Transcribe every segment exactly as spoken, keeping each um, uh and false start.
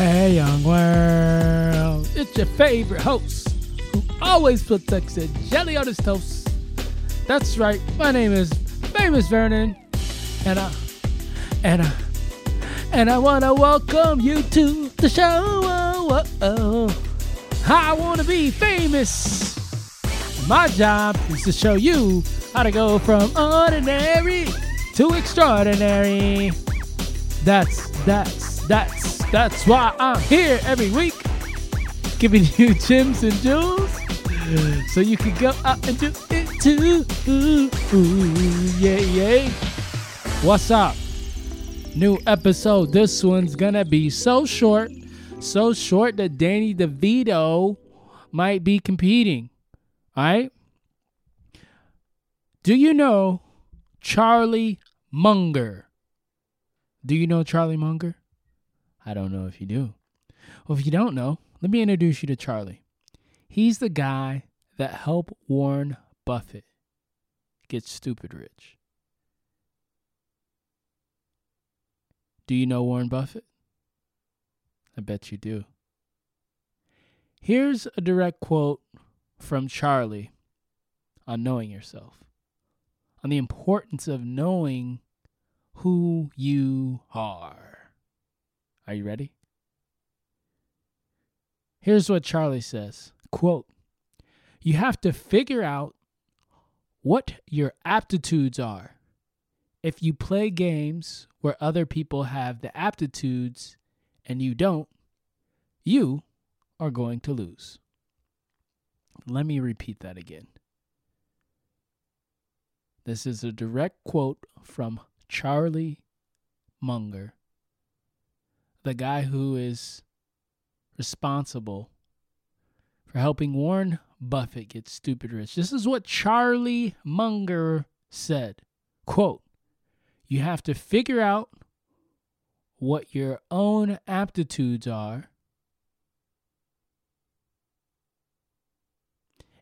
Hey, young world. It's your favorite host who always puts extra jelly on his toast. That's right. My name is Famous Vernon. And I, and I, and I want to welcome you to the show. Oh, oh, oh. I want to be famous. My job is to show you how to go from ordinary to extraordinary. That's, that's, that's, that's why I'm here every week, giving you gems and jewels, so you can go out and do it too. Ooh, ooh, yeah, yeah. What's up? New episode. This one's gonna be so short, so short that Danny DeVito might be competing. All right? Do you know Charlie Munger? Do you know Charlie Munger? I don't know if you do. Well, if you don't know, let me introduce you to Charlie. He's the guy that helped Warren Buffett get stupid rich. Do you know Warren Buffett? I bet you do. Here's a direct quote from Charlie on knowing yourself, on the importance of knowing who you are. Are you ready? Here's what Charlie says. Quote, "You have to figure out what your aptitudes are. If you play games where other people have the aptitudes and you don't, you are going to lose." Let me repeat that again. This is a direct quote from Charlie Munger, the guy who is responsible for helping Warren Buffett get stupid rich. This is what Charlie Munger said. Quote, "You have to figure out what your own aptitudes are.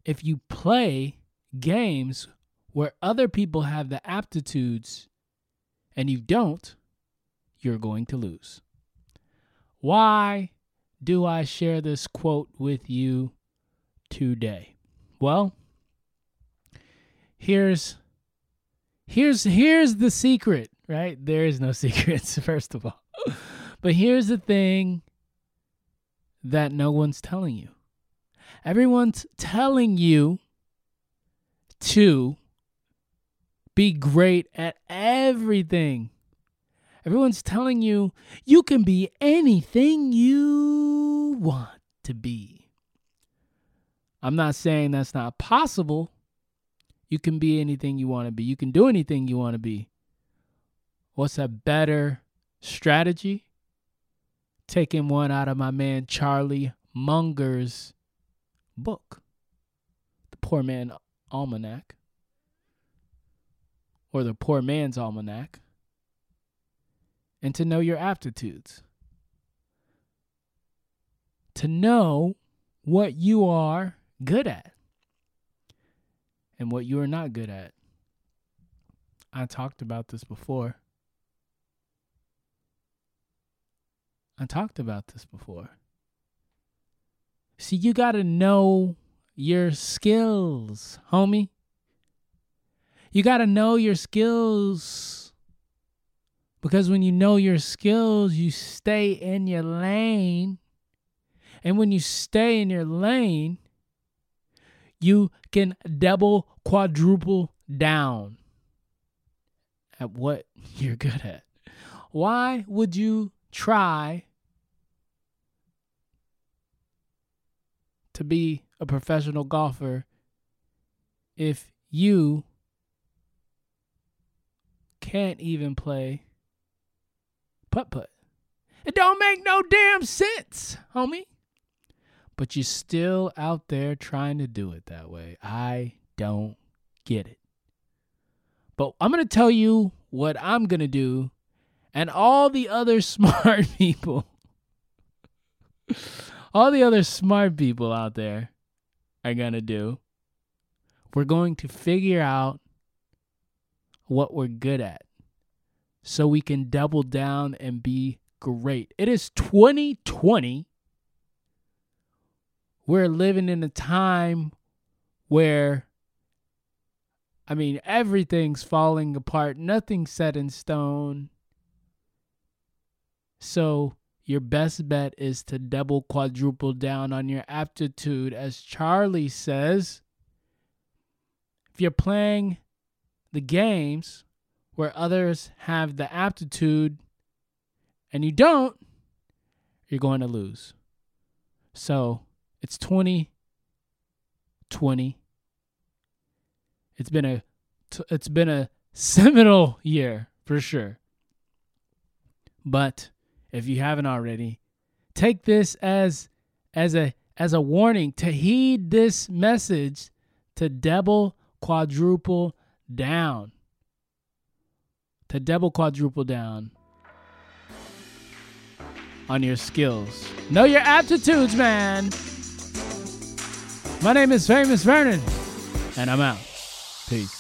If you play games where other people have the aptitudes and you don't, you're going to lose." Why do I share this quote with you today? Well, here's here's here's the secret, right? There is no secrets, first of all. But here's the thing that no one's telling you. Everyone's telling you to be great at everything. Everyone's telling you, you can be anything you want to be. I'm not saying that's not possible. You can be anything you want to be. You can do anything you want to be. What's a better strategy? Taking one out of my man Charlie Munger's book, The Poor Man's Almanac, or The Poor Man's Almanac, and to know your aptitudes. To know what you are good at and what you are not good at. I talked about this before. I talked about this before. See, you got to know your skills, homie. You got to know your skills. Because when you know your skills, you stay in your lane. And when you stay in your lane, you can double, quadruple down at what you're good at. Why would you try to be a professional golfer if you can't even play putt-putt? It don't make no damn sense, homie. But you're still out there trying to do it that way. I don't get it. But I'm going to tell you what I'm going to do, and all the other smart people, all the other smart people out there are going to do. We're going to figure out what we're good at, so we can double down and be great. It is twenty twenty. We're living in a time where, I mean, everything's falling apart. Nothing's set in stone. So your best bet is to double, quadruple down on your aptitude. As Charlie says, if you're playing the games where others have the aptitude and you don't, you're going to lose. So it's twenty twenty. It's been a it's been a seminal year for sure. But if you haven't already, take this as as a as a warning to heed this message to double, quadruple down. To double, quadruple down on your skills. Know your aptitudes, man. My name is Famous Vernon, and I'm out. Peace.